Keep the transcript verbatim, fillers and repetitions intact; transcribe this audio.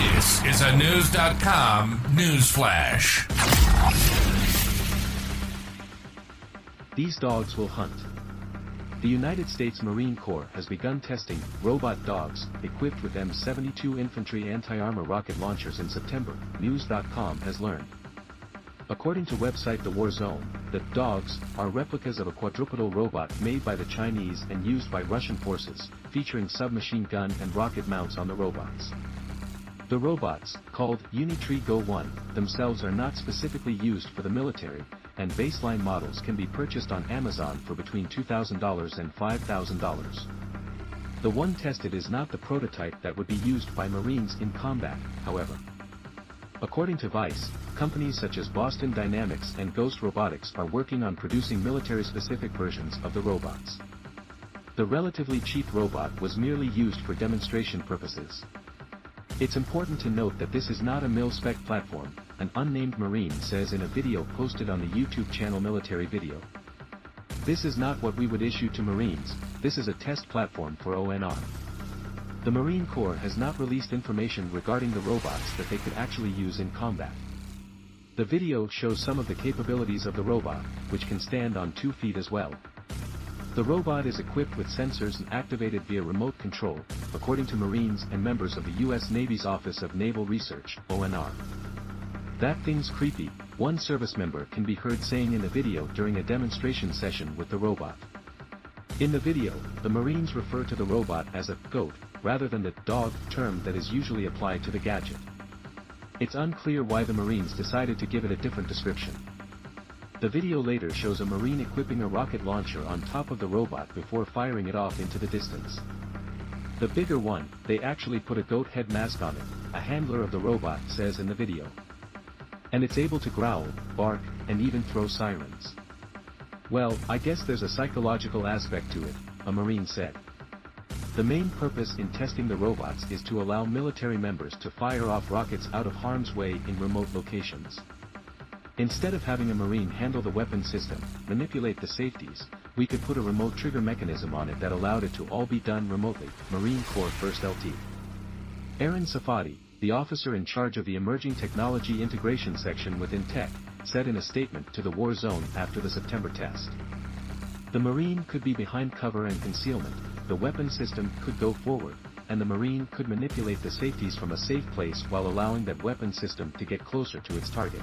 This is a Knewz dot com newsflash. These dogs will hunt. The United States Marine Corps has begun testing robot dogs equipped with M seventy-two infantry anti-armor rocket launchers in September, Knewz dot com has learned. According to website The War Zone, the dogs are replicas of a quadrupedal robot made by the Chinese and used by Russian forces, featuring submachine gun and rocket mounts on the robots. The robots, called Unitree Go one, themselves are not specifically used for the military, and baseline models can be purchased on Amazon for between two thousand dollars and five thousand dollars. The one tested is not the prototype that would be used by Marines in combat, however. According to Vice, companies such as Boston Dynamics and Ghost Robotics are working on producing military-specific versions of the robots. The relatively cheap robot was merely used for demonstration purposes. It's important to note that this is not a mil-spec platform, an unnamed Marine says in a video posted on the YouTube channel Military Video. This is not what we would issue to Marines, this is a test platform for O N R. The Marine Corps has not released information regarding the robots that they could actually use in combat. The video shows some of the capabilities of the robot, which can stand on two feet as well. The robot is equipped with sensors and activated via remote control, according to Marines and members of the U S Navy's Office of Naval Research, O N R. "That thing's creepy," one service member can be heard saying in a video during a demonstration session with the robot. In the video, the Marines refer to the robot as a goat, rather than the dog term that is usually applied to the gadget. It's unclear why the Marines decided to give it a different description. The video later shows a Marine equipping a rocket launcher on top of the robot before firing it off into the distance. The bigger one, they actually put a goat head mask on it, a handler of the robot says in the video. And it's able to growl, bark, and even throw sirens. "Well, I guess there's a psychological aspect to it," a Marine said. The main purpose in testing the robots is to allow military members to fire off rockets out of harm's way in remote locations. "Instead of having a Marine handle the weapon system, manipulate the safeties, we could put a remote trigger mechanism on it that allowed it to all be done remotely," Marine Corps First Lieutenant Aaron Safadi, the officer in charge of the Emerging Technology Integration section within Tech, said in a statement to the War Zone after the September test. "The Marine could be behind cover and concealment, the weapon system could go forward, and the Marine could manipulate the safeties from a safe place while allowing that weapon system to get closer to its target."